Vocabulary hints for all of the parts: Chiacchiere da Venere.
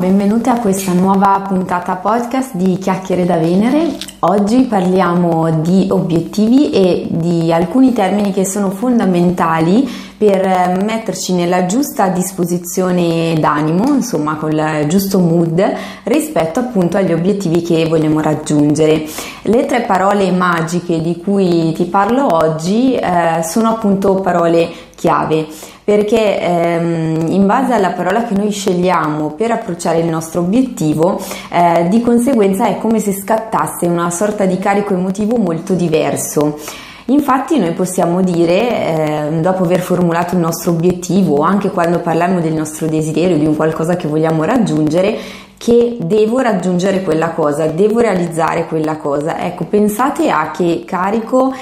Benvenuti a questa nuova puntata podcast di Chiacchiere da Venere. Oggi parliamo di obiettivi e di alcuni termini che sono fondamentali per metterci nella giusta disposizione d'animo, insomma col giusto mood rispetto appunto agli obiettivi che vogliamo raggiungere. Le tre parole magiche di cui ti parlo oggi sono appunto parole chiave, perché in base alla parola che noi scegliamo per approcciare il nostro obiettivo, di conseguenza è come se scattasse una sorta di carico emotivo molto diverso. Infatti noi possiamo dire, dopo aver formulato il nostro obiettivo, anche quando parliamo del nostro desiderio, di un qualcosa che vogliamo raggiungere, che devo raggiungere quella cosa, devo realizzare quella cosa. Ecco, pensate a che carico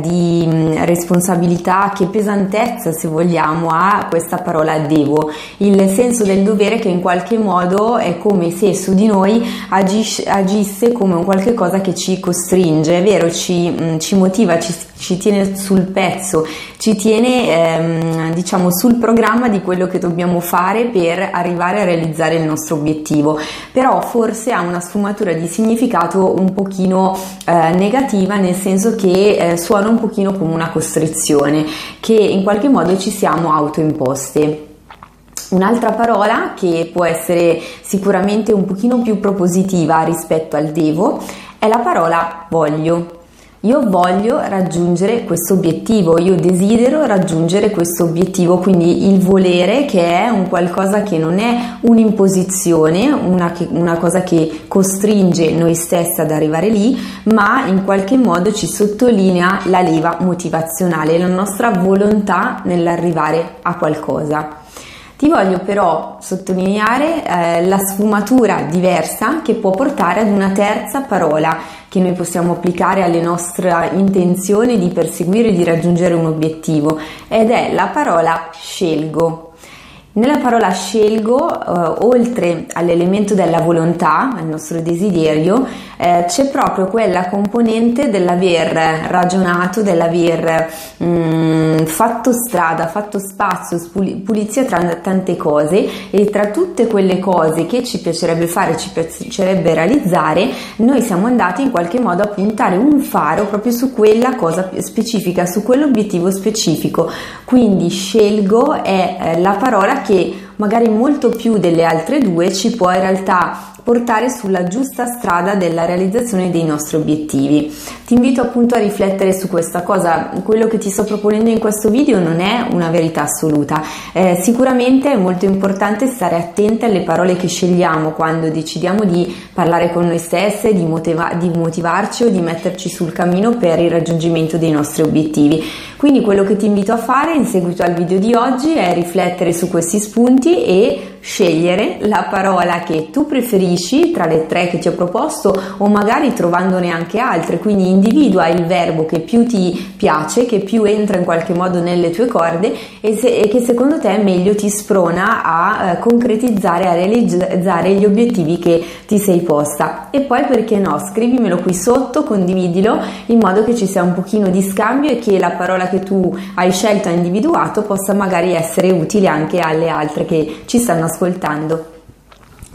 di responsabilità, che pesantezza, se vogliamo, ha questa parola devo, il senso del dovere che in qualche modo è come se su di noi agisse come un qualche cosa che ci costringe, è vero, ci motiva, ci tiene sul pezzo, ci tiene diciamo sul programma di quello che dobbiamo fare per arrivare a realizzare il nostro obiettivo. Però forse ha una sfumatura di significato un pochino negativa, nel senso che suona un pochino come una costrizione che in qualche modo ci siamo autoimposte. Un'altra parola che può essere sicuramente un pochino più propositiva rispetto al devo è la parola voglio. Io voglio raggiungere questo obiettivo, io desidero raggiungere questo obiettivo, quindi il volere, che è un qualcosa che non è un'imposizione, una cosa che costringe noi stessi ad arrivare lì, ma in qualche modo ci sottolinea la leva motivazionale, la nostra volontà nell'arrivare a qualcosa. Ti voglio però sottolineare la sfumatura diversa che può portare ad una terza parola che noi possiamo applicare alle nostre intenzioni di perseguire e di raggiungere un obiettivo, ed è la parola scelgo. Nella parola scelgo, oltre all'elemento della volontà, al nostro desiderio, c'è proprio quella componente dell'aver ragionato, dell'aver fatto strada, fatto spazio, pulizia tra tante cose, e tra tutte quelle cose che ci piacerebbe fare, ci piacerebbe realizzare, noi siamo andati in qualche modo a puntare un faro proprio su quella cosa specifica, su quell'obiettivo specifico. Quindi scelgo è la parola che magari molto più delle altre due ci può in realtà portare sulla giusta strada della realizzazione dei nostri obiettivi. Ti invito appunto a riflettere su questa cosa. Quello che ti sto proponendo in questo video non è una verità assoluta. Sicuramente è molto importante stare attenti alle parole che scegliamo quando decidiamo di parlare con noi stesse, di motivarci o di metterci sul cammino per il raggiungimento dei nostri obiettivi. Quindi quello che ti invito a fare in seguito al video di oggi è riflettere su questi spunti e scegliere la parola che tu preferisci tra le tre che ti ho proposto, o magari trovandone anche altre. Quindi individua il verbo che più ti piace, che più entra in qualche modo nelle tue corde e che secondo te meglio ti sprona a concretizzare, a realizzare gli obiettivi che ti sei posta. E poi, perché no, scrivimelo qui sotto, condividilo, in modo che ci sia un pochino di scambio e che la parola che tu hai scelto e individuato possa magari essere utile anche alle altre che ci stanno ascoltando.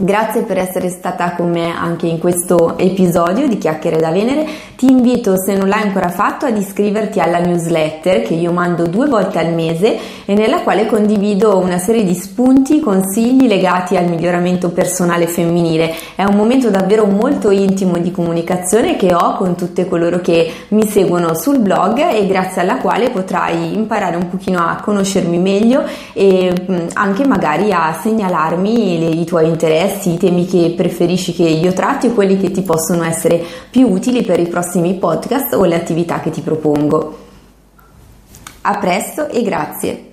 Grazie per essere stata con me anche in questo episodio di Chiacchiere da Venere. Ti invito, se non l'hai ancora fatto, ad iscriverti alla newsletter che io mando 2 volte al mese e nella quale condivido una serie di spunti, consigli legati al miglioramento personale femminile. È un momento davvero molto intimo di comunicazione che ho con tutte coloro che mi seguono sul blog e grazie alla quale potrai imparare un pochino a conoscermi meglio e anche magari a segnalarmi i tuoi interessi, i temi che preferisci che io tratti o quelli che ti possono essere più utili per i prossimi podcast o le attività che ti propongo. A presto e grazie!